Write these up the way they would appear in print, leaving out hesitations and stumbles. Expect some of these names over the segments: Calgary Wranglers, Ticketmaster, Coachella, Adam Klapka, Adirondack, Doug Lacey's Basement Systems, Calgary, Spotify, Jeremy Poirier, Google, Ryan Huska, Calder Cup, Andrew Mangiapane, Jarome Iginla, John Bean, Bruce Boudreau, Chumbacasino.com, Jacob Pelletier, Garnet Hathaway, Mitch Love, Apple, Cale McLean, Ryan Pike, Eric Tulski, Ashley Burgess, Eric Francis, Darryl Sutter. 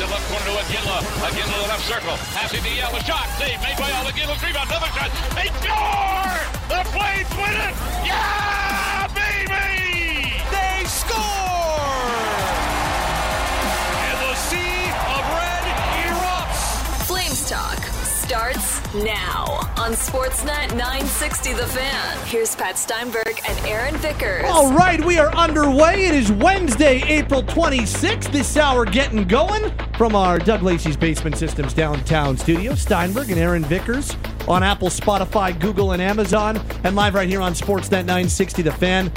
to left corner to Iginla. Iginla to the left circle. Passing to Yell. A shot. Save made by Yell. Iginla. Rebound. Another shot. They score! The Flames win it! Yeah, baby! They score! And the sea of red erupts. Flames Talk starts now on Sportsnet 960 The Fan. Here's Pat Steinberg and Aaron Vickers. All right, we are underway. It is Wednesday, April 26th. This hour getting going from our Doug Lacey's Basement Systems downtown studio. Steinberg and Aaron Vickers on Apple, Spotify, Google, and Amazon. And live right here on Sportsnet 960 The Fan.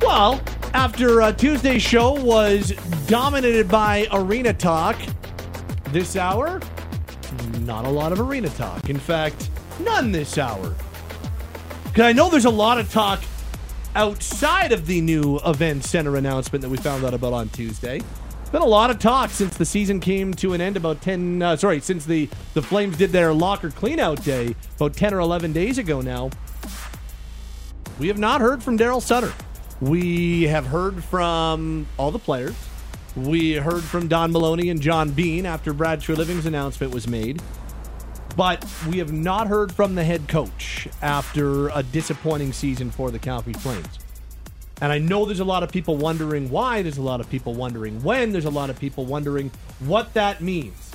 Well, after Tuesday's show was dominated by arena talk, this hour... not a lot of arena talk. In fact, none this hour. Because I know there's a lot of talk outside of the new event center announcement that we found out about on Tuesday. Been a lot of talk since the season came to an end about since the Flames did their locker cleanout day about 10 or 11 days ago now. We have not heard from Darryl Sutter. We have heard from all the players. We heard from Don Maloney and John Bean after Brad Treliving's announcement was made. But we have not heard from the head coach after a disappointing season for the Calgary Flames. And I know there's a lot of people wondering why. There's a lot of people wondering when. There's a lot of people wondering what that means.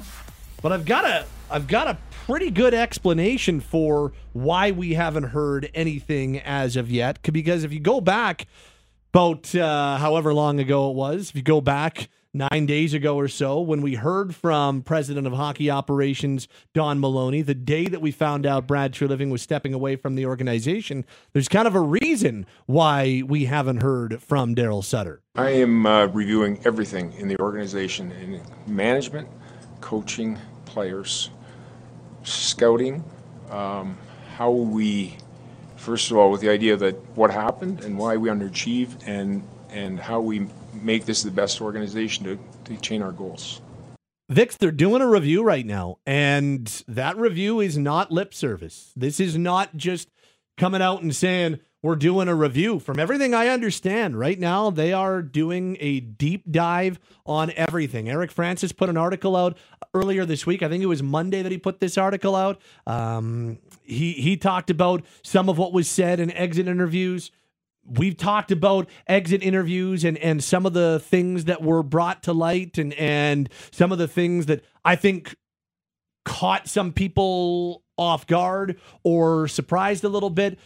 But I've got a pretty good explanation for why we haven't heard anything as of yet. Because if you go back... about however long ago it was, if you go back 9 days ago or so, when we heard from President of Hockey Operations, Don Maloney, the day that we found out Brad Treliving was stepping away from the organization, there's kind of a reason why we haven't heard from Darryl Sutter. I am reviewing everything in the organization, in management, coaching, players, scouting, how we... First of all, with the idea that what happened and why we underachieved and how we make this the best organization to attain our goals. Vicks, they're doing a review right now, and that review is not lip service. This is not just coming out and saying, we're doing a review. From everything I understand right now, they are doing a deep dive on everything. Eric Francis put an article out earlier this week. I think it was Monday that he put this article out. He talked about some of what was said in exit interviews. We've talked about exit interviews and some of the things that were brought to light and some of the things that I think caught some people off guard or surprised a little bit.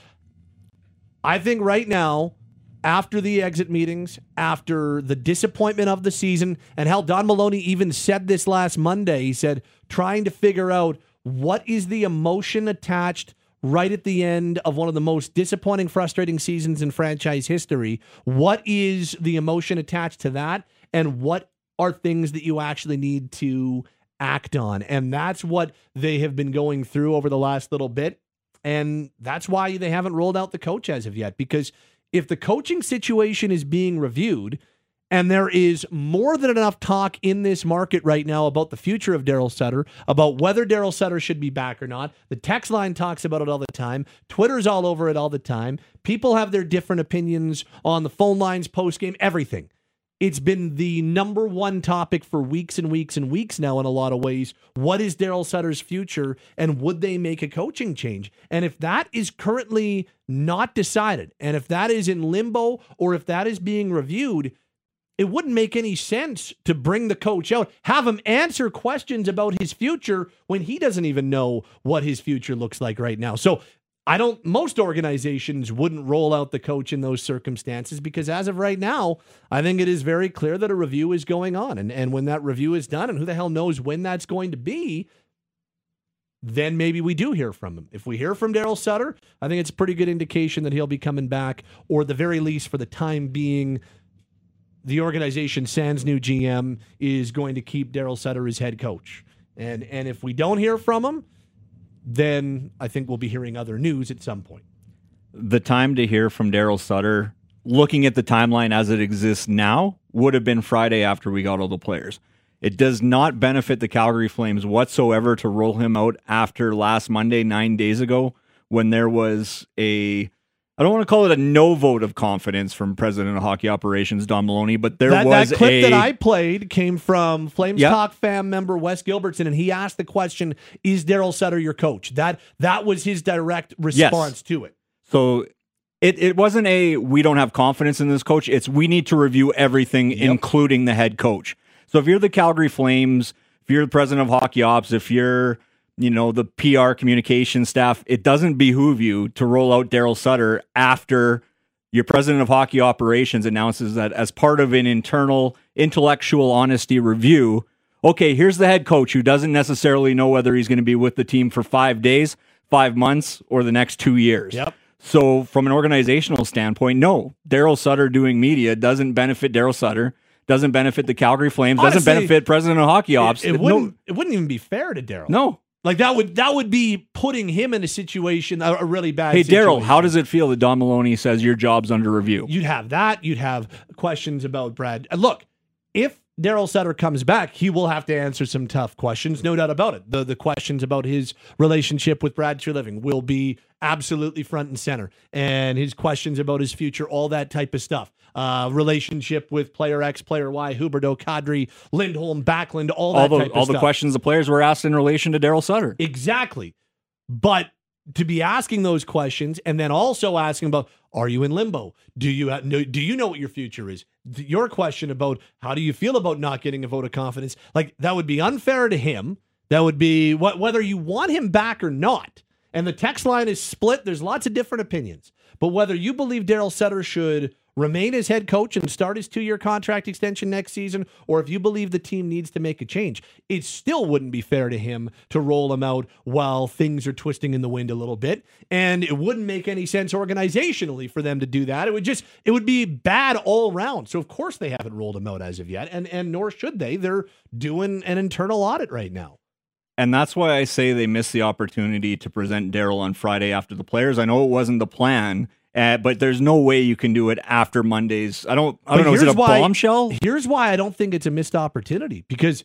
I think right now, after the exit meetings, after the disappointment of the season, and hell, Don Maloney even said this last Monday, he said, trying to figure out what is the emotion attached right at the end of one of the most disappointing, frustrating seasons in franchise history. What is the emotion attached to that? And what are things that you actually need to act on? And that's what they have been going through over the last little bit. And that's why they haven't rolled out the coach as of yet, because if the coaching situation is being reviewed and there is more than enough talk in this market right now about the future of Darryl Sutter, about whether Darryl Sutter should be back or not, the text line talks about it all the time. Twitter's all over it all the time. People have their different opinions on the phone lines, postgame, everything. It's been the number one topic for weeks and weeks and weeks now in a lot of ways. What is Darryl Sutter's future, and would they make a coaching change? And if that is currently not decided, and if that is in limbo, or if that is being reviewed, it wouldn't make any sense to bring the coach out, have him answer questions about his future when he doesn't even know what his future looks like right now. So most organizations wouldn't roll out the coach in those circumstances, because as of right now, I think it is very clear that a review is going on. And when that review is done, and who the hell knows when that's going to be, then maybe we do hear from him. If we hear from Darryl Sutter, I think it's a pretty good indication that he'll be coming back, or at the very least for the time being, the organization, sans new GM, is going to keep Darryl Sutter as head coach. And if we don't hear from him, then I think we'll be hearing other news at some point. The time to hear from Darryl Sutter, looking at the timeline as it exists now, would have been Friday after we got all the players. It does not benefit the Calgary Flames whatsoever to roll him out after last Monday, 9 days ago, when there was a I don't want to call it a no vote of confidence from President of Hockey Operations, Don Maloney, but there was a... That clip that I played came from Flames Talk fan member Wes Gilbertson, and he asked the question, is Darryl Sutter your coach? That was his direct response to it. So it wasn't a, we don't have confidence in this coach. It's, we need to review everything, including the head coach. So if you're the Calgary Flames, if you're the president of Hockey Ops, if you're... you know, the PR communication staff, it doesn't behoove you to roll out Darryl Sutter after your president of hockey operations announces that as part of an internal intellectual honesty review, okay, here's the head coach who doesn't necessarily know whether he's going to be with the team for 5 days, 5 months, or the next 2 years. Yep. So from an organizational standpoint, no, Darryl Sutter doing media doesn't benefit Darryl Sutter. Doesn't benefit the Calgary Flames. Honestly, doesn't benefit president of hockey ops. It wouldn't even be fair to Darryl. No. Like that would be putting him in a situation, a really bad situation. Hey, Darryl, how does it feel that Don Maloney says your job's under review? You'd have that. You'd have questions about Brad. And look, if Darryl Sutter comes back, he will have to answer some tough questions, no doubt about it. The questions about his relationship with Brad Treliving will be absolutely front and center. And his questions about his future, all that type of stuff. Relationship with player X, player Y, Huberdeau, Kadri, Lindholm, Backlund, all that type of stuff. All the questions the players were asked in relation to Darryl Sutter. Exactly. But to be asking those questions and then also asking about, are you in limbo? Do you know what your future is? Your question about how do you feel about not getting a vote of confidence? Like, that would be unfair to him. That would be whether you want him back or not. And the text line is split. There's lots of different opinions. But whether you believe Darryl Sutter should remain as head coach and start his 2-year contract extension next season, or if you believe the team needs to make a change, it still wouldn't be fair to him to roll him out while things are twisting in the wind a little bit. And it wouldn't make any sense organizationally for them to do that. It would be bad all around. So of course they haven't rolled him out as of yet, and nor should they. They're doing an internal audit right now. And that's why I say they missed the opportunity to present Darryl on Friday after the players. I know it wasn't the plan, but there's no way you can do it after Monday's. I don't know. Is it a bombshell? Here's why I don't think it's a missed opportunity, because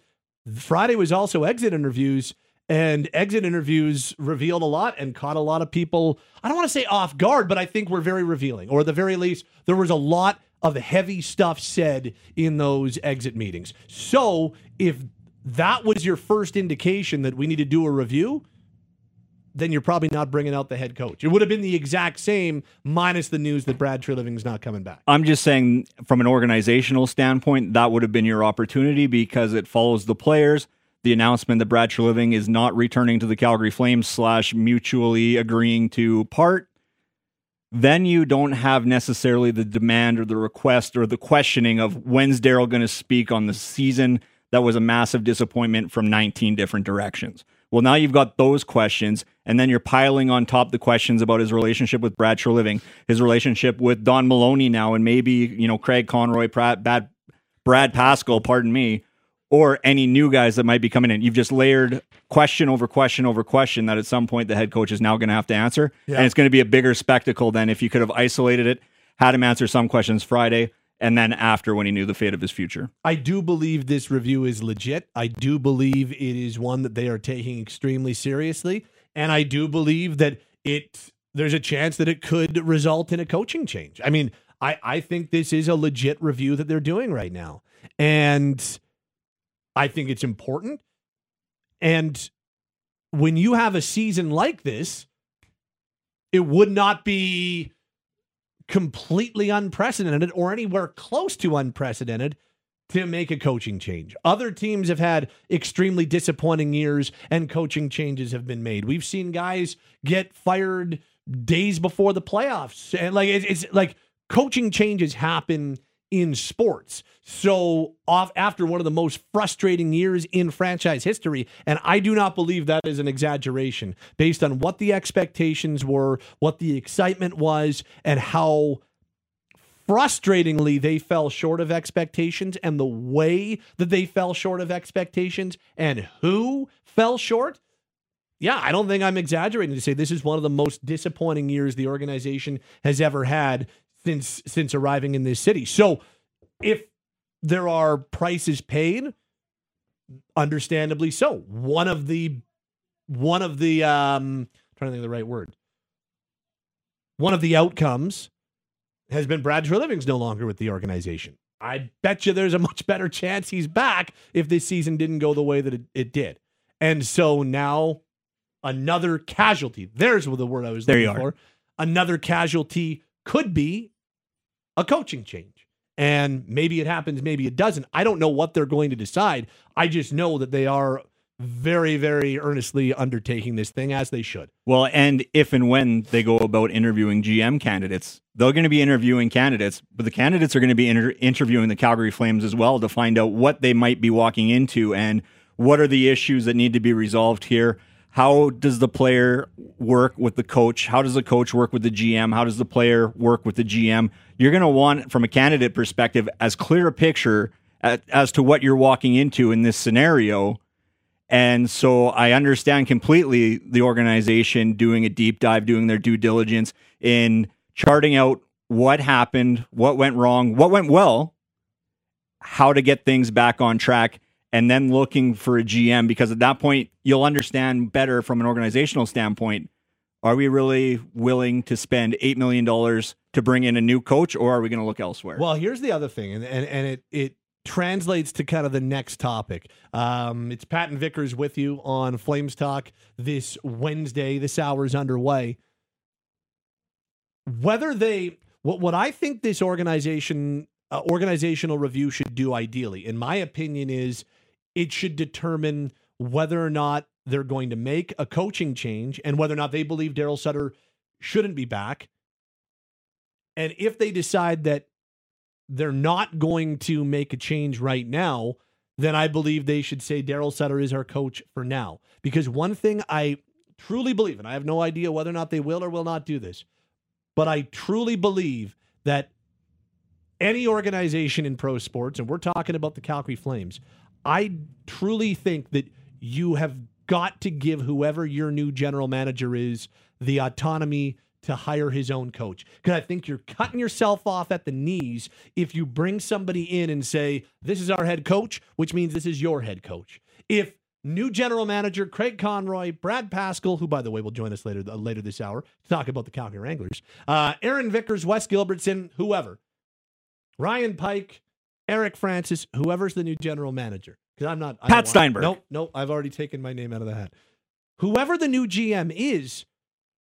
Friday was also exit interviews, and exit interviews revealed a lot and caught a lot of people. I don't want to say off guard, but I think we're very revealing, or at the very least, there was a lot of heavy stuff said in those exit meetings. So if that was your first indication that we need to do a review, then you're probably not bringing out the head coach. It would have been the exact same minus the news that Brad Treliving's not coming back. I'm just saying from an organizational standpoint, that would have been your opportunity, because it follows the players. The announcement that Brad Treliving is not returning to the Calgary Flames / mutually agreeing to part. Then you don't have necessarily the demand or the request or the questioning of when's Darryl going to speak on the season. That was a massive disappointment from 19 different directions. Well, now you've got those questions, and then you're piling on top the questions about his relationship with Brad Treliving, his relationship with Don Maloney now, and maybe, you know, Craig Conroy, Brad Pascall, or any new guys that might be coming in. You've just layered question over question over question that at some point the head coach is now going to have to answer, and it's going to be a bigger spectacle than if you could have isolated it, had him answer some questions Friday, and then after, when he knew the fate of his future. I do believe this review is legit. I do believe it is one that they are taking extremely seriously. And I do believe that there's a chance that it could result in a coaching change. I mean, I think this is a legit review that they're doing right now. And I think it's important. And when you have a season like this, it would not be completely unprecedented or anywhere close to unprecedented to make a coaching change. Other teams have had extremely disappointing years and coaching changes have been made. We've seen guys get fired days before the playoffs, and like it's like coaching changes happen in sports. So after one of the most frustrating years in franchise history, and I do not believe that is an exaggeration based on what the expectations were, what the excitement was, and how frustratingly they fell short of expectations, and the way that they fell short of expectations, and who fell short. Yeah, I don't think I'm exaggerating to say this is one of the most disappointing years the organization has ever had since arriving in this city. So if there are prices paid, understandably so. One of the one of the outcomes has been Brad Treliving's no longer with the organization. I bet you there's a much better chance he's back if this season didn't go the way that it did. And so now another casualty, there's the word I was looking for, another casualty could be a coaching change. And maybe it happens, maybe it doesn't. I don't know what they're going to decide. I just know that they are very, very earnestly undertaking this thing, as they should. Well, and if and when they go about interviewing GM candidates, they're going to be interviewing candidates, but the candidates are going to be interviewing the Calgary Flames as well to find out what they might be walking into and what are the issues that need to be resolved here. How does the player work with the coach? How does the coach work with the GM? How does the player work with the GM? You're going to want, from a candidate perspective, as clear a picture as to what you're walking into in this scenario. And so I understand completely the organization doing a deep dive, doing their due diligence in charting out what happened, what went wrong, what went well, how to get things back on track, and then looking for a GM, because at that point, you'll understand better from an organizational standpoint, are we really willing to spend $8 million to bring in a new coach, or are we going to look elsewhere? Well, here's the other thing, and it translates to kind of the next topic. It's Pat and Vickers with you on Flames Talk this Wednesday. This hour is underway. Whether they, what I think this organizational review should do ideally, in my opinion, is it should determine whether or not they're going to make a coaching change and whether or not they believe Darryl Sutter shouldn't be back. And if they decide that they're not going to make a change right now, then I believe they should say Darryl Sutter is our coach for now. Because one thing I truly believe, and I have no idea whether or not they will or will not do this, but I truly believe that any organization in pro sports, and we're talking about the Calgary Flames, I truly think that you have got to give whoever your new general manager is the autonomy to hire his own coach. Because I think you're cutting yourself off at the knees if you bring somebody in and say, this is our head coach, which means this is your head coach. If new general manager Craig Conroy, Brad Pascall, who, by the way, will join us later this hour to talk about the Calgary Wranglers, Aaron Vickers, Wes Gilbertson, whoever, Ryan Pike, Eric Francis, whoever's the new general manager. Because I'm not... Pat Steinberg. No, I've already taken my name out of the hat. Whoever the new GM is,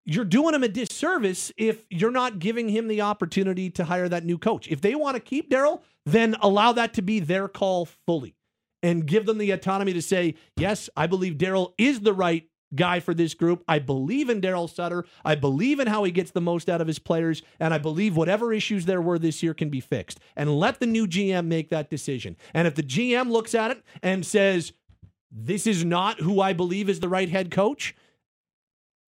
you're doing him a disservice if you're not giving him the opportunity to hire that new coach. If they want to keep Darryl, then allow that to be their call fully and give them the autonomy to say, yes, I believe Darryl is the right guy for this group. I believe in Darryl Sutter. I believe in how he gets the most out of his players. And I believe whatever issues there were this year can be fixed. And let the new GM make that decision. And if the GM looks at it and says, this is not who I believe is the right head coach,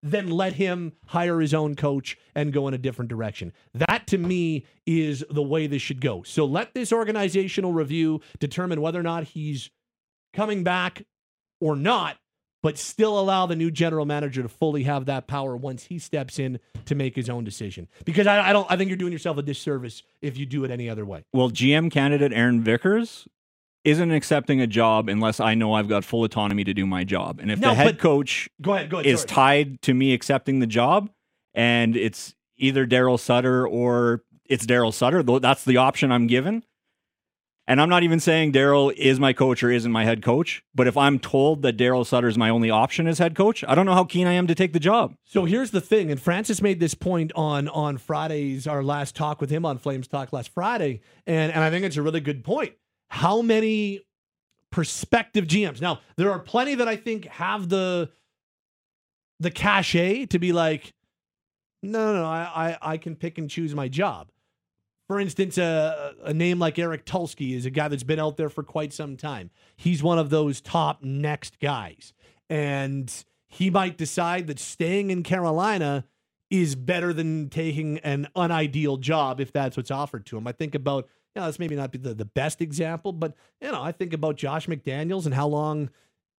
then let him hire his own coach and go in a different direction. That, to me, is the way this should go. So let this organizational review determine whether or not he's coming back or not, but still allow the new general manager to fully have that power once he steps in to make his own decision. Because I think you're doing yourself a disservice if you do it any other way. Well, GM candidate Aaron Vickers isn't accepting a job unless I know I've got full autonomy to do my job. And if the head coach is tied to me accepting the job, and it's either Darryl Sutter or it's Darryl Sutter, that's the option I'm given. And I'm not even saying Darryl is my coach or isn't my head coach, but if I'm told that Darryl Sutter is my only option as head coach, I don't know how keen I am to take the job. So here's the thing, and Francis made this point on Friday's, our last talk with him on Flames Talk last Friday, and I think it's a really good point. How many prospective GMs? Now, there are plenty that I think have the cachet to be like, no, I can pick and choose my job. For instance, a name like Eric Tulski is a guy that's been out there for quite some time. He's one of those top next guys. And he might decide that staying in Carolina is better than taking an unideal job if that's what's offered to him. I think about... Yeah, that's maybe not the best example, but I think about Josh McDaniels and how long,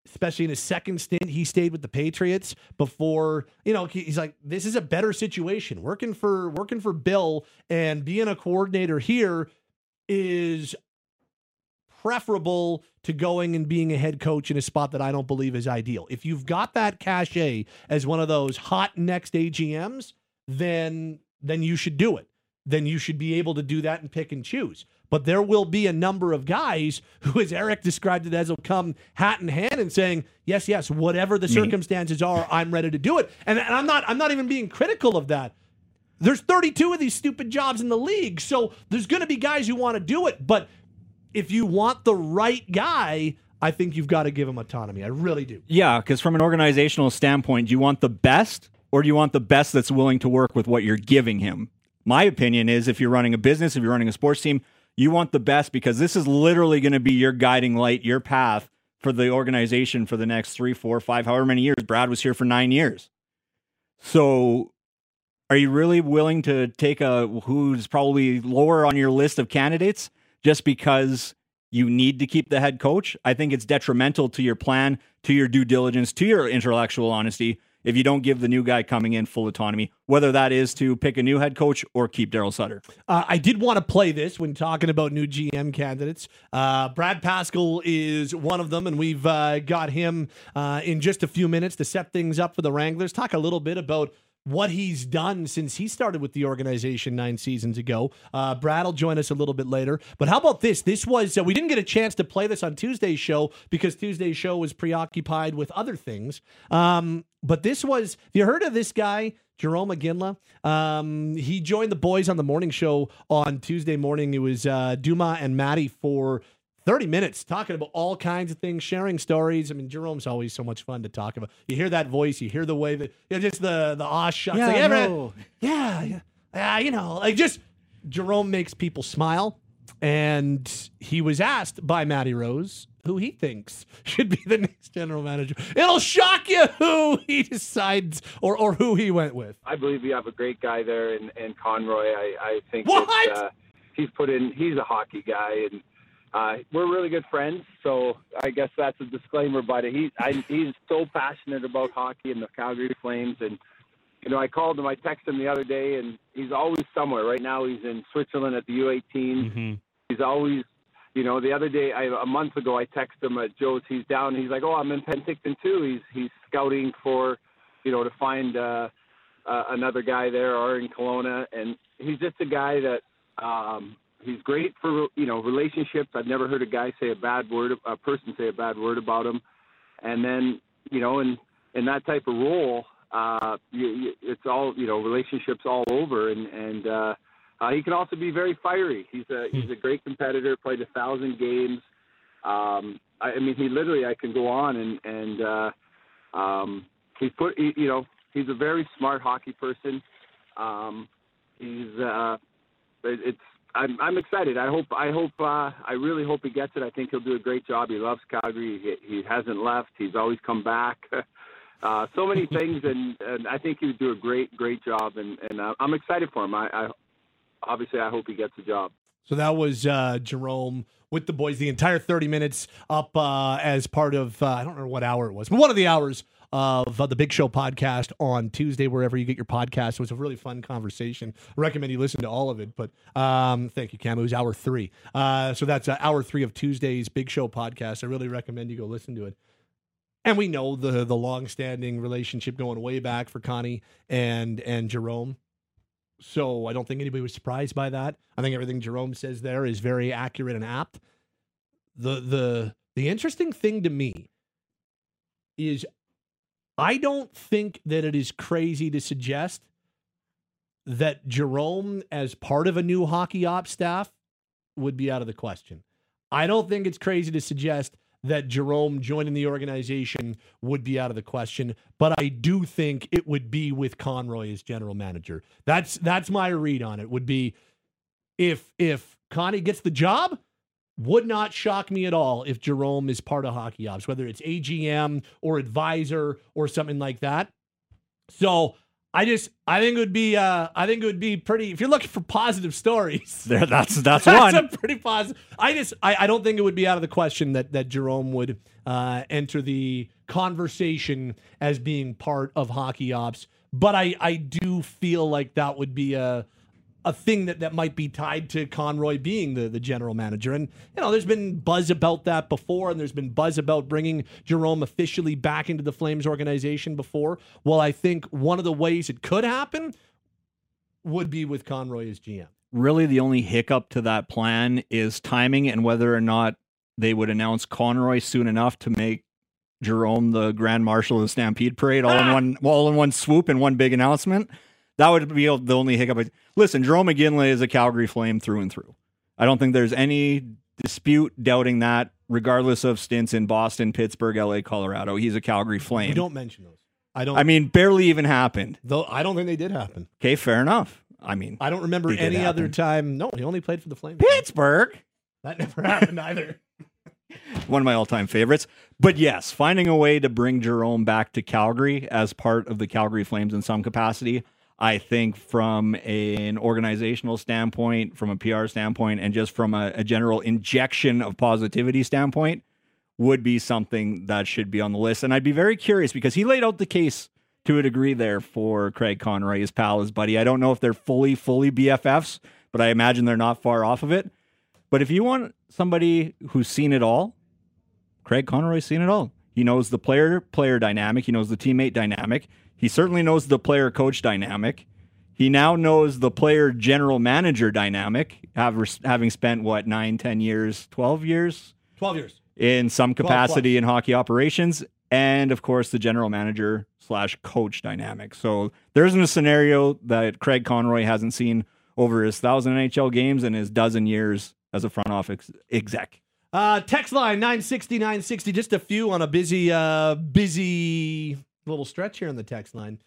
especially in his second stint, he stayed with the Patriots before. He's like, this is a better situation. Working for Bill and being a coordinator here is preferable to going and being a head coach in a spot that I don't believe is ideal. If you've got that cachet as one of those hot next AGMs, then then you should do it. Then you should be able to do that and pick and choose. But there will be a number of guys who, as Eric described it as, will come hat in hand and saying, yes, whatever the circumstances are, I'm ready to do it. And I'm not even being critical of that. There's 32 of these stupid jobs in the league, so there's going to be guys who want to do it. But if you want the right guy, I think you've got to give him autonomy. I really do. Yeah, because from an organizational standpoint, do you want the best, or do you want the best that's willing to work with what you're giving him? My opinion is, if you're running a business, if you're running a sports team, you want the best, because this is literally going to be your guiding light, your path for the organization for the next 3, 4, 5, however many years. Brad was here for 9 years. So are you really willing to take who's probably lower on your list of candidates just because you need to keep the head coach? I think it's detrimental to your plan, to your due diligence, to your intellectual honesty, if you don't give the new guy coming in full autonomy, whether that is to pick a new head coach or keep Darryl Sutter. I did want to play this when talking about new GM candidates. Brad Pascall is one of them, and we've got him in just a few minutes to set things up for the Wranglers. Talk a little bit about what he's done since he started with the organization 9 seasons ago. Brad will join us a little bit later. But how about this? This was, we didn't get a chance to play this on Tuesday's show because Tuesday's show was preoccupied with other things. But this was, have you heard of this guy, Jarome Iginla? He joined the boys on the morning show on Tuesday morning. It was Duma and Matty for 30 minutes talking about all kinds of things, sharing stories. I mean, Jerome's always so much fun to talk about. You hear that voice, you hear the way that, you know, just the aw shucks. Yeah, like, no. You know, like, just Jarome makes people smile. And he was asked by Matty Rose who he thinks should be the next general manager. It'll shock you who he decides or who he went with. I believe we have a great guy there in Conroy. I think he's put in. He's a hockey guy, and we're really good friends. So I guess that's a disclaimer. But he's so passionate about hockey and the Calgary Flames, and you know, I called him, I texted him the other day, and he's always somewhere. Right now he's in Switzerland at the U18. Mm-hmm. He's always, you know, the other day, a month ago, I texted him at Joe's. He's down. He's like, oh, I'm in Penticton too. He's scouting for, you know, to find another guy there, or in Kelowna. And he's just a guy that he's great for, you know, relationships. I've never heard a person say a bad word about him. And then, you know, in that type of role, it's all, you know, relationships all over, and he can also be very fiery. He's a great competitor. Played 1,000 games. I can go on and he's a very smart hockey person. I'm excited. I really hope he gets it. I think he'll do a great job. He loves Calgary. He hasn't left. He's always come back. So many things, and I think he would do a great job, and I'm excited for him. I hope he gets the job. So that was Jarome with the boys, the entire 30 minutes up as part of, I don't remember what hour it was, but one of the hours of the Big Show podcast on Tuesday, wherever you get your podcast. It was a really fun conversation. I recommend you listen to all of it, but thank you, Cam. It was hour 3. So that's hour 3 of Tuesday's Big Show podcast. I really recommend you go listen to it. And we know the long-standing relationship going way back for Connie and Jarome. So I don't think anybody was surprised by that. I think everything Jarome says there is very accurate and apt. The interesting thing to me is I don't think that it is crazy to suggest that Jarome, as part of a new hockey ops staff, would be out of the question. I don't think it's crazy to suggest that Jarome joining the organization would be out of the question, but I do think it would be with Conroy as general manager. That's my read on it. Would be if Connie gets the job, would not shock me at all if Jarome is part of hockey ops, whether it's AGM or advisor or something like that. So I think it would be pretty, if you're looking for positive stories. There, that's one. That's a pretty positive. I don't think it would be out of the question that Jarome would enter the conversation as being part of hockey ops. But I do feel like that would be a thing that might be tied to Conroy being the general manager. And, you know, there's been buzz about that before, and there's been buzz about bringing Jarome officially back into the Flames organization before. Well, I think one of the ways it could happen would be with Conroy as GM. Really, the only hiccup to that plan is timing and whether or not they would announce Conroy soon enough to make Jarome the Grand Marshal of the Stampede Parade all in one swoop in one big announcement. That would be the only hiccup. Listen, Jarome Iginla is a Calgary Flame through and through. I don't think there's any dispute doubting that, regardless of stints in Boston, Pittsburgh, LA, Colorado. He's a Calgary Flame. You don't mention those. I mean, barely even happened. Though I don't think they did happen. Okay, fair enough. I mean, I don't remember any other time. No, he only played for the Flames. Pittsburgh. That never happened either. One of my all-time favorites. But yes, finding a way to bring Jarome back to Calgary as part of the Calgary Flames in some capacity, I think from an organizational standpoint, from a PR standpoint, and just from a general injection of positivity standpoint, would be something that should be on the list. And I'd be very curious, because he laid out the case to a degree there for Craig Conroy, his pal, his buddy. I don't know if they're fully BFFs, but I imagine they're not far off of it. But if you want somebody who's seen it all, Craig Conroy's seen it all. He knows the player dynamic. He knows the teammate dynamic. He certainly knows the player-coach dynamic. He now knows the player-general manager dynamic, having spent, 12 years? 12 years. In some capacity in hockey operations. And, of course, the general manager / coach dynamic. So there isn't a scenario that Craig Conroy hasn't seen over his 1,000 NHL games and his dozen years as a front office exec. Text line 960-960, just a few on a busy little stretch here on the text line.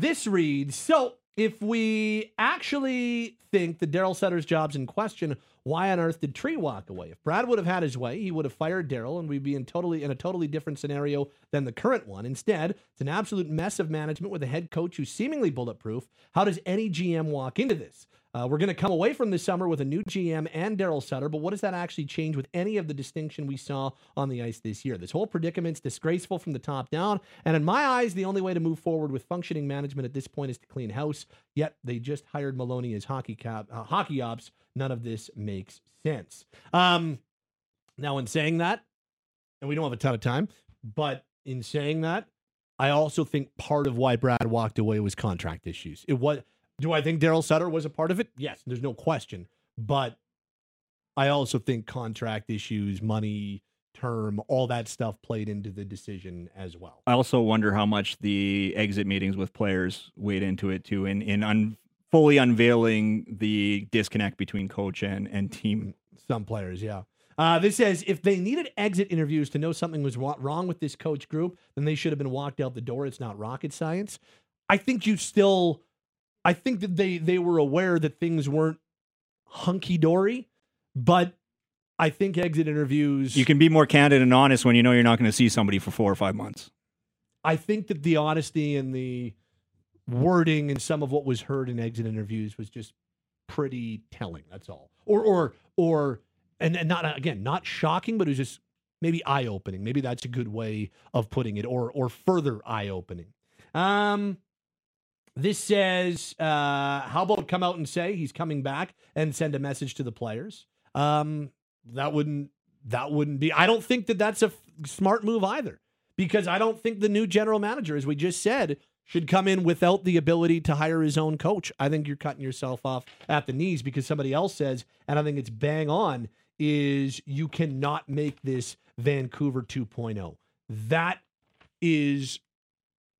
This reads, so if we actually think that Darryl Sutter's job's in question, why on earth did Tree walk away? If Brad would have had his way, he would have fired Darryl and we'd be in a totally different scenario than the current one. Instead, it's an absolute mess of management with a head coach who's seemingly bulletproof. How does any GM walk into this? We're going to come away from this summer with a new GM and Darryl Sutter, but what does that actually change with any of the distinction we saw on the ice this year? This whole predicament's disgraceful from the top down, and in my eyes, the only way to move forward with functioning management at this point is to clean house, yet they just hired Maloney as hockey ops. None of this makes sense. Now, in saying that, and we don't have a ton of time, but in saying that, I also think part of why Brad walked away was contract issues. Do I think Darryl Sutter was a part of it? Yes, there's no question. But I also think contract issues, money, term, all that stuff played into the decision as well. I also wonder how much the exit meetings with players weighed into it too, in fully unveiling the disconnect between coach and team. Some players, yeah. This says, if they needed exit interviews to know something was wrong with this coach group, then they should have been walked out the door. It's not rocket science. I think that they were aware that things weren't hunky-dory, but I think exit interviews... You can be more candid and honest when you know you're not going to see somebody for 4 or 5 months. I think that the honesty and the wording and some of what was heard in exit interviews was just pretty telling, that's all. Or not shocking, but it was just maybe eye-opening. Maybe that's a good way of putting it, or further eye-opening. This says, how about come out and say he's coming back and send a message to the players? That wouldn't be... I don't think that that's a smart move either, because I don't think the new general manager, as we just said, should come in without the ability to hire his own coach. I think you're cutting yourself off at the knees, because somebody else says, and I think it's bang on, is you cannot make this Vancouver 2.0. That is...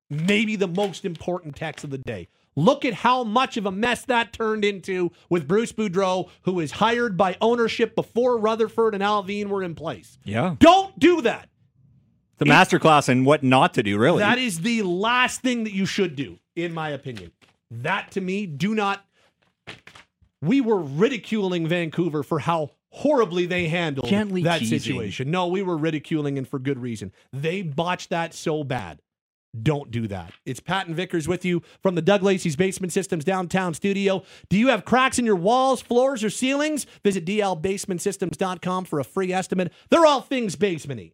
maybe the most important text of the day. Look at how much of a mess that turned into with Bruce Boudreau, who was hired by ownership before Rutherford and Alvin were in place. Yeah. Don't do that. The masterclass in what not to do, really. That is the last thing that you should do, in my opinion. That, to me, we were ridiculing Vancouver for how horribly they handled that situation. No, we were ridiculing, and for good reason. They botched that so bad. Don't do that. It's Pat and Vickers with you from the Doug Lacey's Basement Systems downtown studio. Do you have cracks in your walls, floors, or ceilings? Visit dlbasementsystems.com for a free estimate. They're all things basement-y.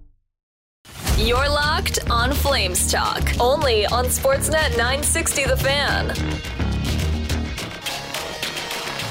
You're locked on Flames Talk, only on Sportsnet 960 The Fan.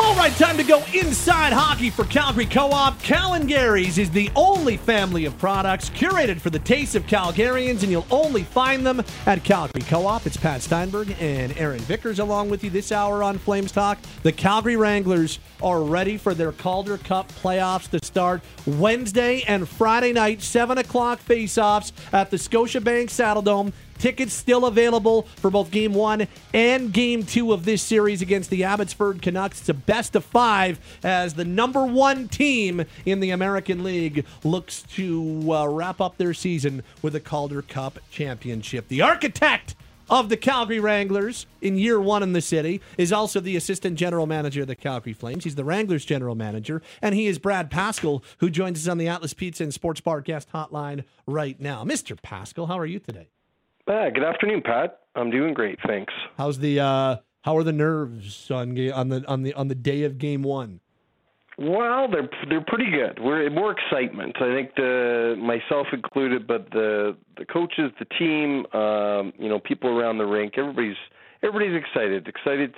All right, time to go inside hockey for Calgary Co-op. Calgary's is the only family of products curated for the taste of Calgarians, and you'll only find them at Calgary Co-op. It's Pat Steinberg and Aaron Vickers along with you this hour on Flames Talk. The Calgary Wranglers are ready for their Calder Cup playoffs to start Wednesday and Friday night, 7 o'clock face-offs at the Scotiabank Saddledome. Tickets still available for both Game 1 and Game 2 of this series against the Abbotsford Canucks. It's a best-of-5 as the number one team in the American League looks to wrap up their season with a Calder Cup championship. The architect of the Calgary Wranglers in year one in the city is also the assistant general manager of the Calgary Flames. He's the Wranglers general manager, and he is Brad Pascall, who joins us on the Atlas Pizza and Sports Bar guest hotline right now. Mr. Pascall, how are you today? Good afternoon, Pat. I'm doing great, thanks. How's the how are the nerves on the day of Game One? Well, they're pretty good. We're more excitement, I think, myself included, but the coaches, the team, people around the rink, everybody's excited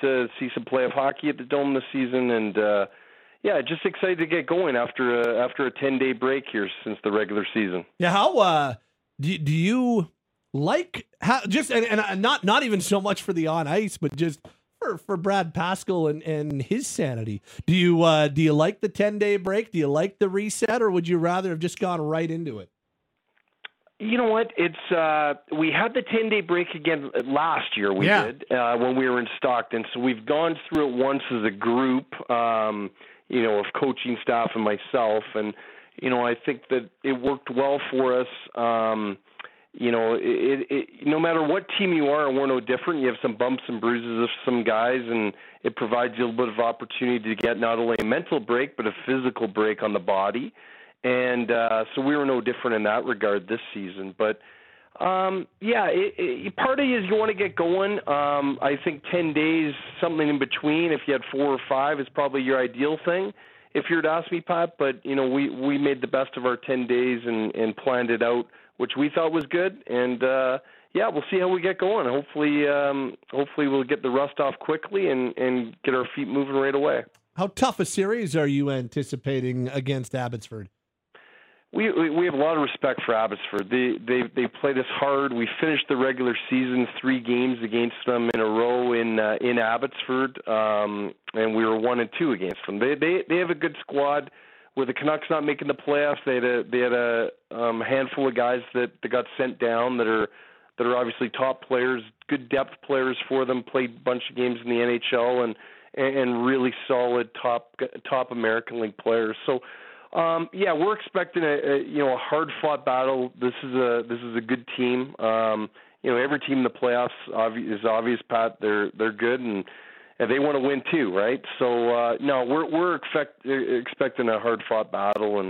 to see some playoff hockey at the Dome this season, and just excited to get going after a 10-day break here since the regular season. Yeah, how do you like how just and not even so much for the on ice, but just for Brad Pascall and his sanity. Do you like the 10-day break? Do you like the reset, or would you rather have just gone right into it? You know what? It's we had the 10-day break again last year. We did when we were in Stockton, so we've gone through it once as a group, of coaching staff and myself, and I think that it worked well for us. No matter what team you are, we're no different. You have some bumps and bruises of some guys, and it provides you a little bit of opportunity to get not only a mental break, but a physical break on the body. And so we were no different in that regard this season. But, part of it is you want to get going. I think 10 days, something in between, if you had 4 or 5, is probably your ideal thing, if you were to ask me, Pat. But, we made the best of our 10 days and planned it out, which we thought was good, and we'll see how we get going. Hopefully we'll get the rust off quickly and get our feet moving right away. How tough a series are you anticipating against Abbotsford? We have a lot of respect for Abbotsford. They played us hard. We finished the regular season 3 games against them in a row in Abbotsford, and we were 1-2 against them. They have a good squad. With the Canucks not making the playoffs, they had a handful of guys that got sent down that are obviously top players, good depth players for them. Played a bunch of games in the NHL and really solid top American League players. So we're expecting a hard fought battle. This is a good team. Every team in the playoffs is obvious, Pat. They're good and they want to win too, right? So we're expecting a hard-fought battle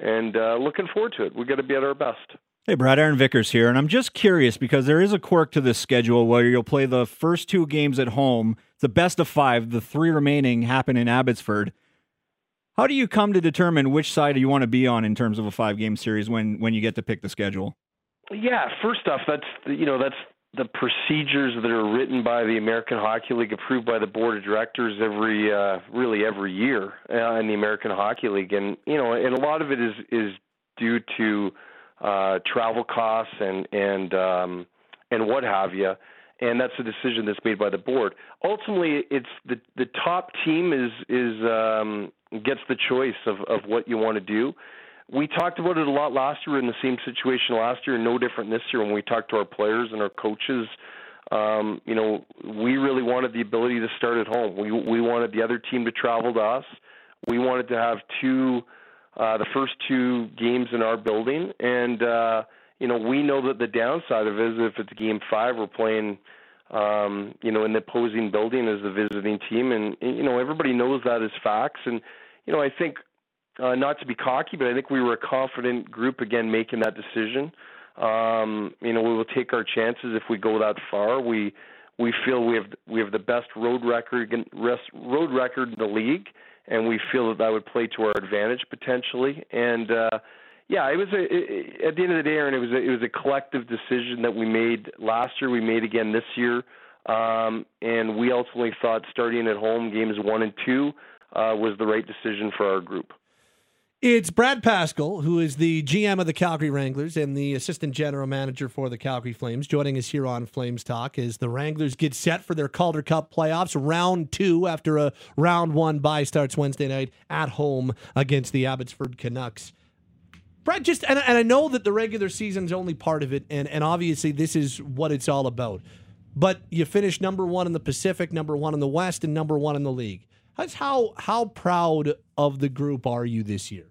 and looking forward to it. We've got to be at our best. Hey, Brad, Aaron Vickers here, and I'm just curious because there is a quirk to this schedule where you'll play the first 2 games at home. It's a best-of-5. The 3 remaining happen in Abbotsford. How do you come to determine which side you want to be on in terms of a 5-game series when you get to pick the schedule? Yeah, first off, that's the procedures that are written by the American Hockey League, approved by the board of directors every year in the American Hockey League, and a lot of it is due to travel costs and what have you, and that's a decision that's made by the board. Ultimately, it's the top team is gets the choice of what you want to do. We talked about it a lot last year. In the same situation last year, no different this year. When we talked to our players and our coaches, we really wanted the ability to start at home. We wanted the other team to travel to us. We wanted to have the first 2 games in our building, and we know that the downside of it is if it's Game 5, we're playing in the opposing building as the visiting team. And everybody knows that as facts. And, I think, not to be cocky, but I think we were a confident group, again, making that decision. We will take our chances if we go that far. We feel we have the best road record in the league, and we feel that would play to our advantage potentially. And at the end of the day, Aaron, it was a collective decision that we made last year. We made again this year, and we ultimately thought starting at home games 1 and 2 was the right decision for our group. It's Brad Pascall, who is the GM of the Calgary Wranglers and the assistant general manager for the Calgary Flames, joining us here on Flames Talk as the Wranglers get set for their Calder Cup playoffs, round 2 after a round 1 bye starts Wednesday night at home against the Abbotsford Canucks. Brad, and I know that the regular season's only part of it, and obviously this is what it's all about, but you finish number 1 in the Pacific, number 1 in the West, and number 1 in the league. How proud of the group are you this year?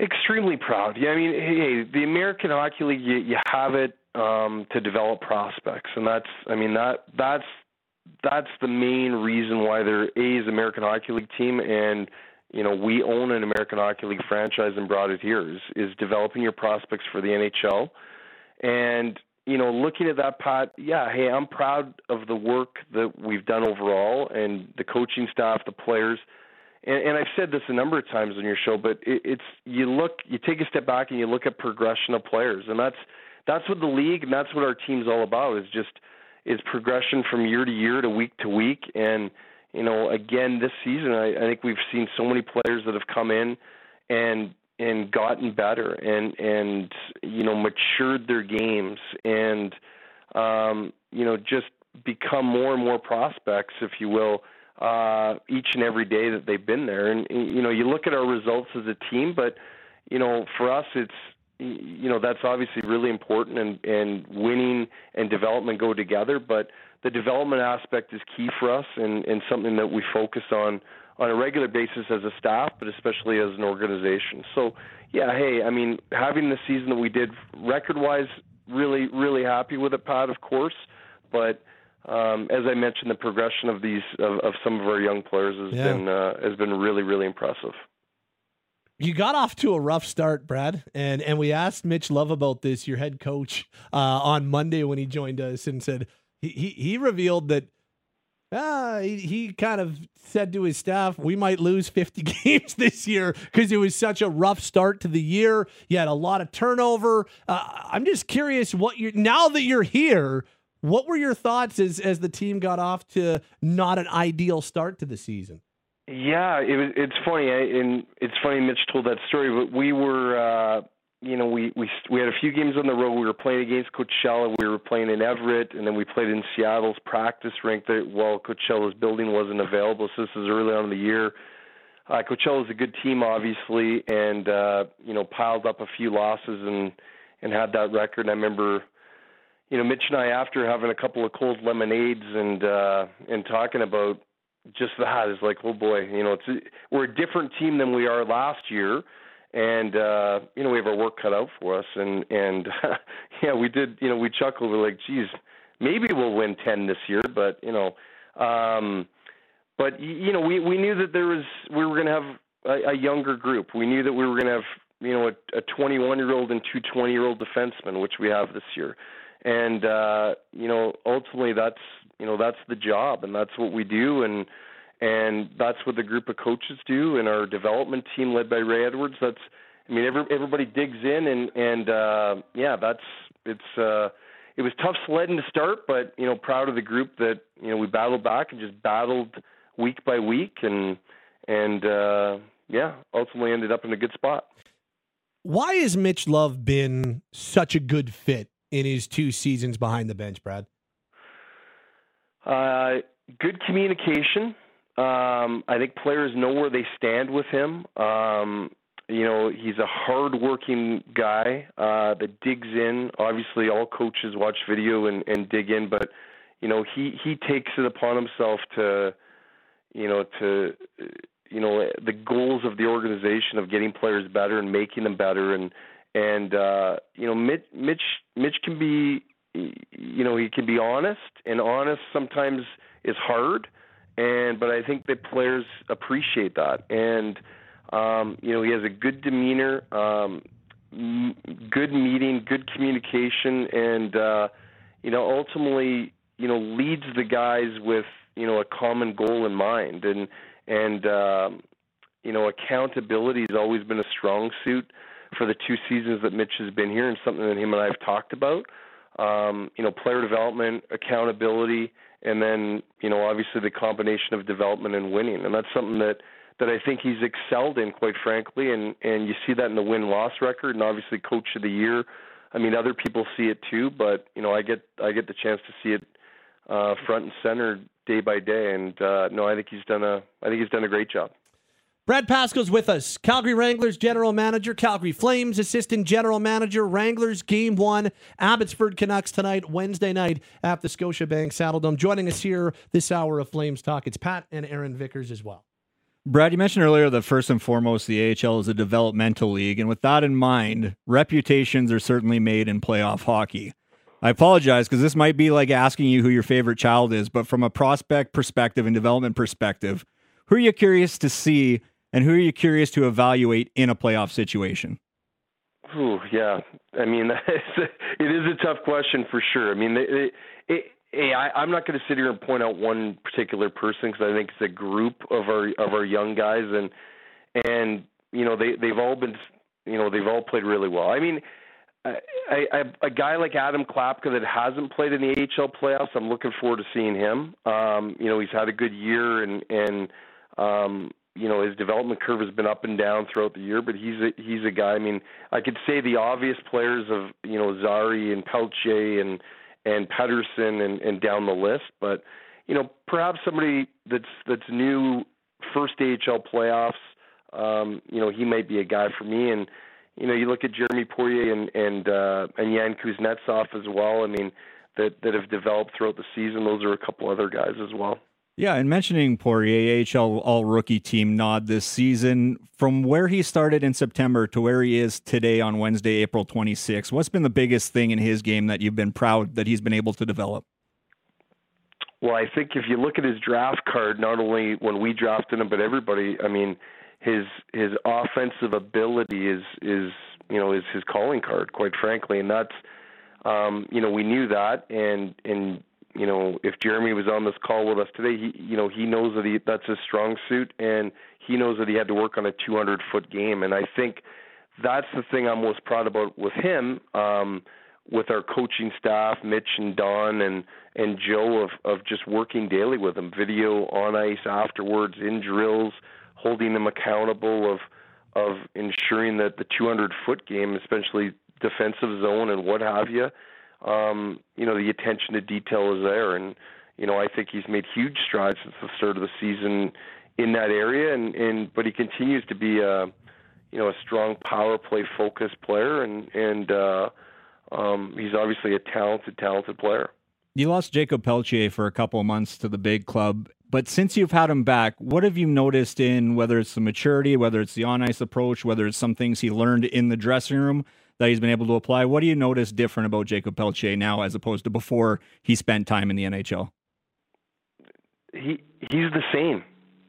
Extremely proud. Yeah, I mean, hey, the American Hockey League, you have it to develop prospects, and that's the main reason why there is American Hockey League team, and we own an American Hockey League franchise and brought it here is developing your prospects for the NHL, and looking at that, Pat, I'm proud of the work that we've done overall, and the coaching staff, the players. And I've said this a number of times on your show, but you take a step back and you look at progression of players, and that's what the league and that's what our team's all about is progression from year to year to week. And again this season, I think we've seen so many players that have come in and gotten better and matured their games and just become more and more prospects, if you will. Each and every day that they've been there. And, you look at our results as a team, but, for us, it's, that's obviously really important, and winning and development go together, but the development aspect is key for us and something that we focus on a regular basis as a staff, but especially as an organization. So, having the season that we did record-wise, really, really happy with it, Pat, of course, but as I mentioned, the progression of some of our young players has been really, really impressive. You got off to a rough start, Brad, and we asked Mitch Love about this, your head coach, on Monday when he joined us, and said he revealed that he kind of said to his staff, we might lose 50 games this year because it was such a rough start to the year. You had a lot of turnover. I'm just curious now that you're here, what were your thoughts as the team got off to not an ideal start to the season? Yeah, it's funny, and it's funny Mitch told that story. But we were, we had a few games on the road. We were playing against Coachella. We were playing in Everett, and then we played in Seattle's practice rink while Coachella's building wasn't available. So this is early on in the year. Coachella's a good team, obviously, and piled up a few losses and had that record. And I remember, Mitch and I, after having a couple of cold lemonades and talking about just that, is like, oh boy, we're a different team than we are last year, and we have our work cut out for us. And we did. We chuckled. We're like, geez, maybe we'll win 10 this year, but we knew that we were going to have a younger group. We knew that we were going to have a 21-year-old and two 20-year-old defensemen, which we have this year. And, ultimately that's the job, and that's what we do. And that's what the group of coaches do. And our development team led by Ray Edwards, everybody digs in it was tough sledding to start, but, proud of the group that, we battled back and just battled week by week and ultimately ended up in a good spot. Why has Mitch Love been such a good fit in his 2 seasons behind the bench, Brad? Good communication. I think players know where they stand with him. He's a hard-working guy that digs in. Obviously, all coaches watch video and dig in, but, he takes it upon himself to the goals of the organization of getting players better and making them better. And Mitch can be you know, he can be honest, and honest sometimes is hard. But I think that players appreciate that. And, you know, he has a good demeanor, good meeting, good communication, and, you know, ultimately, you know, leads the guys with, you know, a common goal in mind. And you know, accountability has always been a strong suit for the two seasons that Mitch has been here, and something that him and I have talked about. You know, player development, accountability, and then, you know, obviously the combination of development and winning. And that's something that I think he's excelled in, quite frankly, and you see that in the win-loss record, and obviously Coach of the Year. I mean, other people see it too, but, you know, I get the chance to see it front and center day by day, and no, I think he's done a great job. Brad Pascall's with us, Calgary Wranglers general manager, Calgary Flames assistant general manager, Wranglers game one, Abbotsford Canucks tonight, Wednesday night at the Scotiabank Saddledome. Joining us here this hour of Flames Talk, it's Pat and Aaron Vickers as well. Brad, you mentioned earlier that first and foremost, the AHL is a developmental league. And with that in mind, reputations are certainly made in playoff hockey. I apologize because this might be like asking you who your favorite child is, but from a prospect perspective and development perspective, who are you curious to see and who are you curious to evaluate in a playoff situation? Ooh, yeah. I mean, it is a tough question for sure. I mean, I'm not going to sit here and point out one particular person because I think it's a group of our young guys, and you know they've all played really well. I mean, a guy like Adam Klapka that hasn't played in the AHL playoffs, I'm looking forward to seeing him. You know, he's had a good year, and you know, his development curve has been up and down throughout the year, but he's a guy. I mean, I could say the obvious players of, you know, Zari and Pelche and Pedersen and down the list, but, you know, perhaps somebody that's new, first AHL playoffs, you know, he might be a guy for me. And, you know, you look at Jeremy Poirier and Yan Kuznetsov as well. I mean, that have developed throughout the season. Those are a couple other guys as well. Yeah, and mentioning Poirier, AHL all-rookie team nod this season, from where he started in September to where he is today on Wednesday, April 26, what's been the biggest thing in his game that you've been proud that he's been able to develop? Well, I think if you look at his draft card, not only when we drafted him, but everybody, I mean, his offensive ability is his calling card, quite frankly, and that's, you know, we knew that, and you know, if Jeremy was on this call with us today, he knows that that's his strong suit, and he knows that he had to work on a 200-foot game. And I think that's the thing I'm most proud about with him, with our coaching staff, Mitch and Don and Joe, of just working daily with him, video, on ice, afterwards, in drills, holding them accountable, of ensuring that the 200-foot game, especially defensive zone and what have you, you know, the attention to detail is there, and, you know, I think he's made huge strides since the start of the season in that area, but he continues to be a strong power play focused player, and he's obviously a talented player. You lost Jacob Pelletier for a couple of months to the big club, but since you've had him back, what have you noticed in whether it's the maturity, whether it's the on-ice approach, whether it's some things he learned in the dressing room that he's been able to apply? What do you notice different about Jacob Pelletier now as opposed to before he spent time in the NHL? He's the same,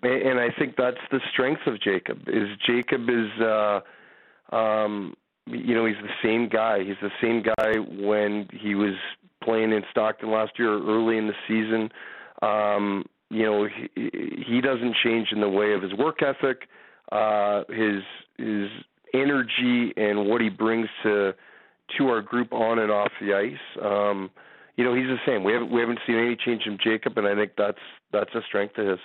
and I think that's the strength of Jacob. He's the same guy. He's the same guy when he was playing in Stockton last year or early in the season. You know, he doesn't change in the way of his work ethic, his energy, and what he brings to our group on and off the ice. You know, he's the same. We haven't seen any change in Jacob, and I think that's a strength of his.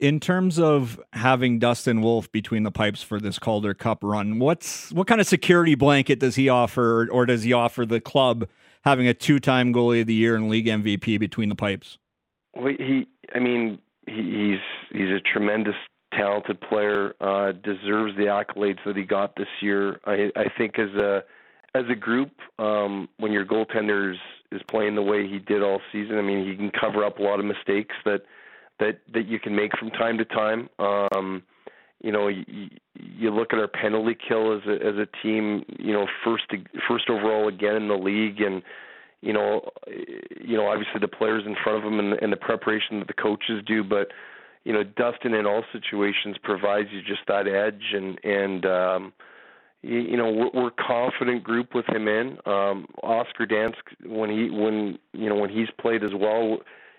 In terms of having Dustin Wolf between the pipes for this Calder Cup run, what kind of security blanket does he offer, or does he offer the club, having a two-time goalie of the year and league MVP between the pipes? Well, he's a tremendous, talented player, deserves the accolades that he got this year. I think as a group, when your goaltender is playing the way he did all season, I mean, he can cover up a lot of mistakes that you can make from time to time. You know, you look at our penalty kill as a team, you know, first overall again in the league, and you know, obviously the players in front of them and the preparation that the coaches do, but, you know, Dustin in all situations provides you just that edge, and we're a confident group with him in. Oscar Dansk, when he's played as well,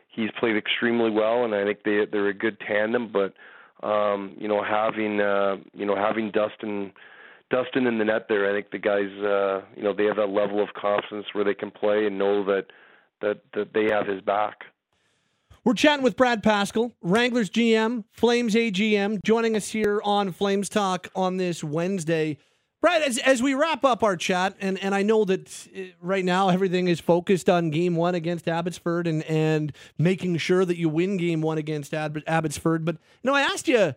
he's played extremely well, and I think they're a good tandem, but, having Dustin in the net there, I think the guys, they have that level of confidence where they can play and know that they have his back. We're chatting with Brad Pascall, Wranglers GM, Flames AGM, joining us here on Flames Talk on this Wednesday. Brad, as we wrap up our chat, and I know that right now everything is focused on Game 1 against Abbotsford and making sure that you win Game 1 against Abbotsford, but I asked you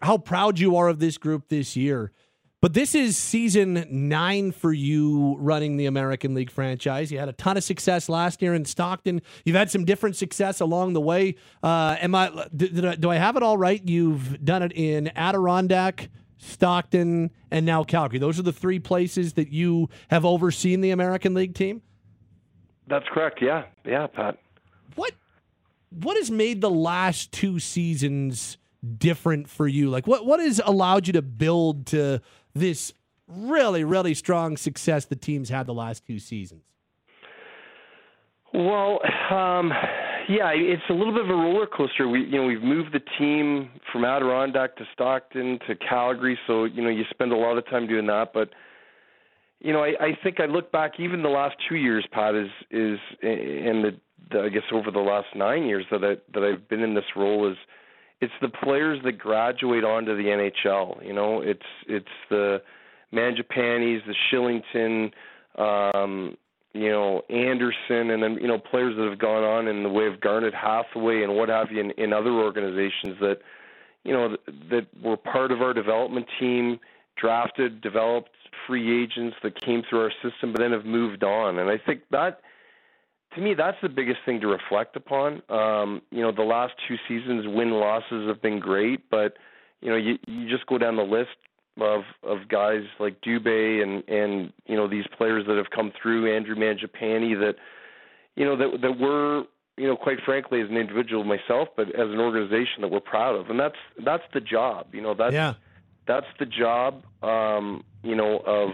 how proud you are of this group this year. But this is season 9 for you running the American League franchise. You had a ton of success last year in Stockton. You've had some different success along the way. Do I have it all right? You've done it in Adirondack, Stockton, and now Calgary. Those are the 3 places that you have overseen the American League team? That's correct, yeah. Yeah, Pat. What has made the last 2 seasons different for you? Like, what has allowed you to build to this really, really strong success the team's had the last 2 seasons? Well, it's a little bit of a roller coaster. We've moved the team from Adirondack to Stockton to Calgary, so you spend a lot of time doing that. But I think I look back even the last 2 years, Pat, I guess over the last 9 years that I've been in this role is. It's the players that graduate onto the NHL. It's the Mangiapanis, the Shillington, Anderson, and then players that have gone on in the way of Garnet Hathaway and what have you in other organizations that that were part of our development team, drafted, developed, free agents that came through our system, but then have moved on. And I think that. To me, that's the biggest thing to reflect upon. The last 2 seasons, win-losses have been great, but, you just go down the list of guys like Dubé and these players that have come through, Andrew Mangiapane, that we're, quite frankly, as an individual myself, but as an organization that we're proud of. And that's the job, That's the job, of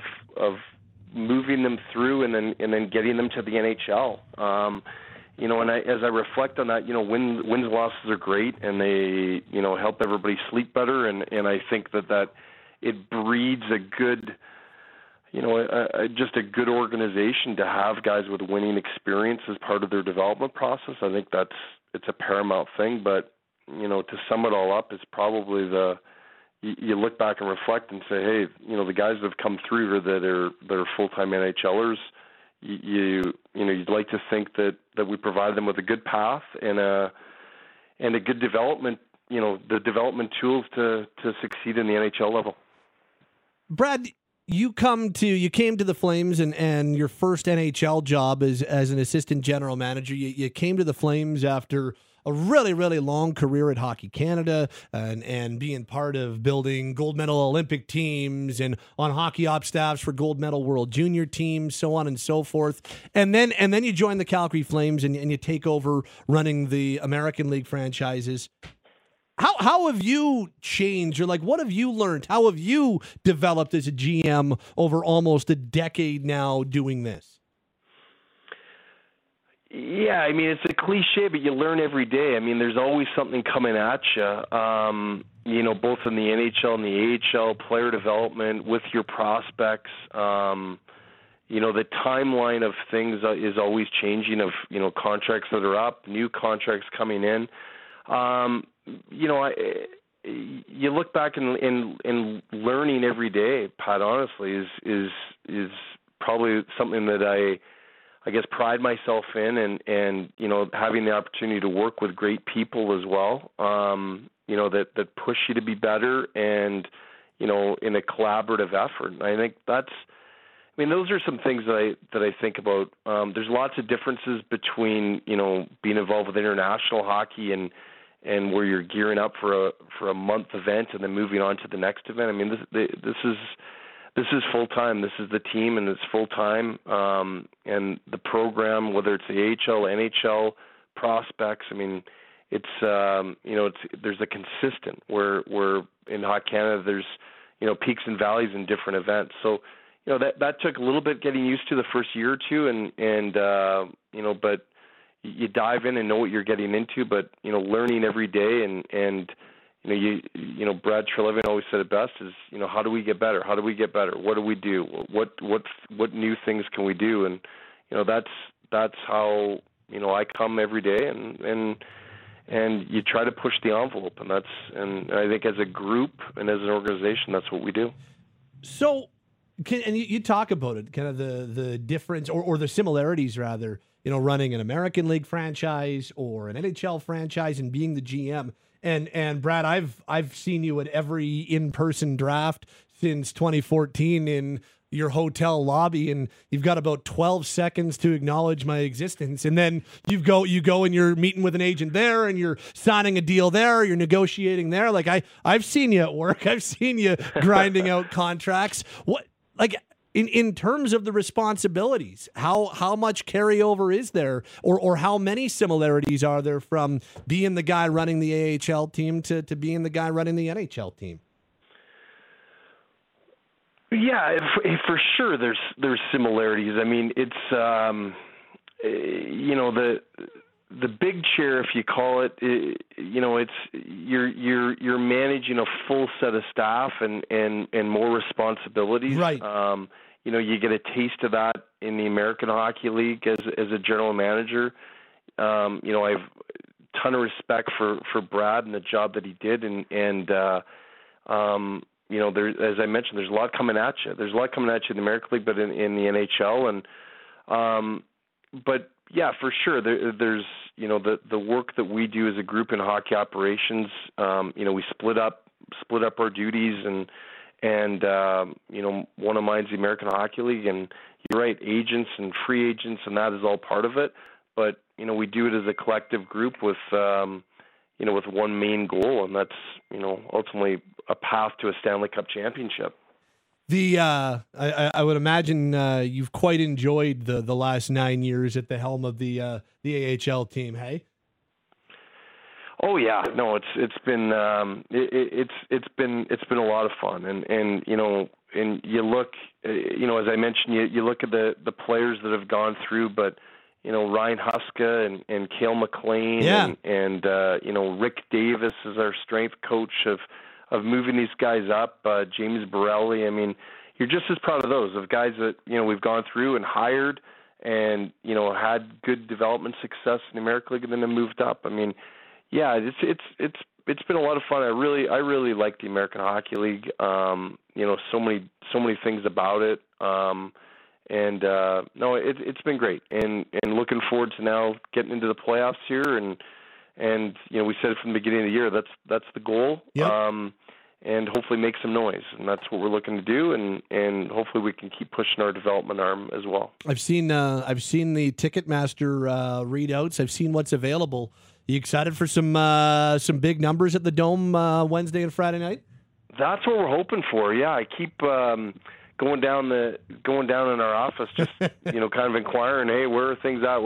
moving them through and then getting them to the NHL. As I reflect on that, wins and losses are great and they, help everybody sleep better. And I think that it breeds a good, just a good organization to have guys with winning experience as part of their development process. I think it's a paramount thing, but to sum it all up, it's probably you look back and reflect and say, hey, the guys that have come through here that are full-time NHLers, you'd like to think that we provide them with a good path and a good development, the development tools to succeed in the NHL level. Brad, you came to the Flames and your first NHL job as an assistant general manager. You came to the Flames after a really, really long career at Hockey Canada and being part of building gold medal Olympic teams and on hockey op staffs for gold medal world junior teams, so on and so forth. And then you join the Calgary Flames and you take over running the American League franchises. How have you changed? Or what have you learned? How have you developed as a GM over almost a decade now doing this? Yeah, it's a cliche, but you learn every day. There's always something coming at you, both in the NHL and the AHL, player development with your prospects. The timeline of things is always changing of, contracts that are up, new contracts coming in. You look back and learning every day, Pat, honestly, is probably something that I guess pride myself in and having the opportunity to work with great people as well, that push you to be better and, in a collaborative effort. I think those are some things that I think about. There's lots of differences between, being involved with international hockey and where you're gearing up for a month event and then moving on to the next event. This is this is full-time. This is the team, and it's full-time. And the program, whether it's the AHL, NHL, prospects, I mean, it's, you know, it's, there's a consistent where in Hockey Canada there's, you know, peaks and valleys in different events. So, you know, that took a little bit getting used to the first year or two, and you know, but you dive in and know what you're getting into, but, you know, learning every day and you know, Brad Treliving always said it best is, you know, how do we get better? How do we get better? What do we do? What new things can we do? And, you know, that's how, you know, I come every day and you try to push the envelope, and I think as a group and as an organization, that's what we do. So, and you talk about it, kind of the difference or the similarities rather, you know, running an American League franchise or an NHL franchise and being the GM. And Brad, I've seen you at every in-person draft since 2014 in your hotel lobby, and you've got about 12 seconds to acknowledge my existence. And then you go and you're meeting with an agent there, and you're signing a deal there, you're negotiating there. Like I've seen you at work. I've seen you grinding out contracts. What, like in terms of the responsibilities, how much carryover is there, or how many similarities are there from being the guy running the AHL team to being the guy running the NHL team? Yeah, for sure there's similarities. I mean, it's you know, the big chair, if you call it, you know, it's you're managing a full set of staff and more responsibilities. Right. You know, you get a taste of that in the American Hockey League as a general manager. You know, I have a ton of respect for Brad and the job that he did, and you know, there, as I mentioned, there's a lot coming at you. There's a lot coming at you in the American League, but in the NHL, but. Yeah, for sure. There's, you know, the work that we do as a group in hockey operations. You know, we split up our duties, and you know, one of mine's the American Hockey League, and you're right, agents and free agents, and that is all part of it. But you know, we do it as a collective group with, you know, with one main goal, and that's, you know, ultimately a path to a Stanley Cup championship. I would imagine you've quite enjoyed the last 9 years at the helm of the AHL team, hey? Oh yeah, no, it's been a lot of fun, and you know, and you look, you know, as I mentioned, you look at the players that have gone through, but you know, Ryan Huska and Cale McLean, yeah. and you know, Rick Davis is our strength coach of moving these guys up, James Borelli. I mean, you're just as proud of those, of guys that, you know, we've gone through and hired and, you know, had good development success in the American League and then moved up. I mean, yeah, it's been a lot of fun. I really like the American Hockey League. You know, so many things about it. No, it's been great. And looking forward to now getting into the playoffs here, and you know, we said it from the beginning of the year, that's the goal. Yep. And hopefully make some noise, and that's what we're looking to do, and hopefully we can keep pushing our development arm as well. I've seen the Ticketmaster readouts. I've seen what's available. Are you excited for some big numbers at the Dome Wednesday and Friday night? That's what we're hoping for. Yeah, I keep going down in our office, just you know, kind of inquiring, hey, where are things at,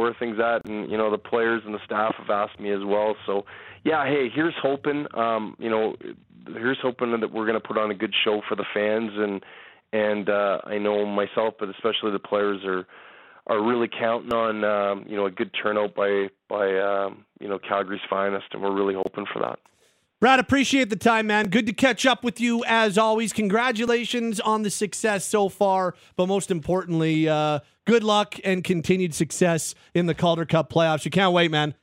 and you know, the players and the staff have asked me as well. So yeah, hey, here's hoping that we're going to put on a good show for the fans, and I know myself, but especially the players are really counting on you know, a good turnout by you know, Calgary's finest, and we're really hoping for that. Brad, appreciate the time, man. Good to catch up with you as always. Congratulations on the success so far, but most importantly, good luck and continued success in the Calder Cup playoffs. You can't wait, man.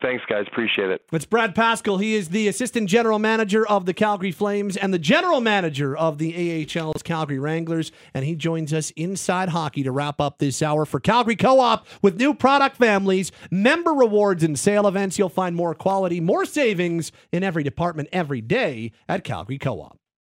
Thanks, guys. Appreciate it. It's Brad Pascall. He is the assistant general manager of the Calgary Flames and the general manager of the AHL's Calgary Wranglers, and he joins us inside hockey to wrap up this hour for Calgary Co-op with new product families, member rewards, and sale events. You'll find more quality, more savings in every department every day at Calgary Co-op.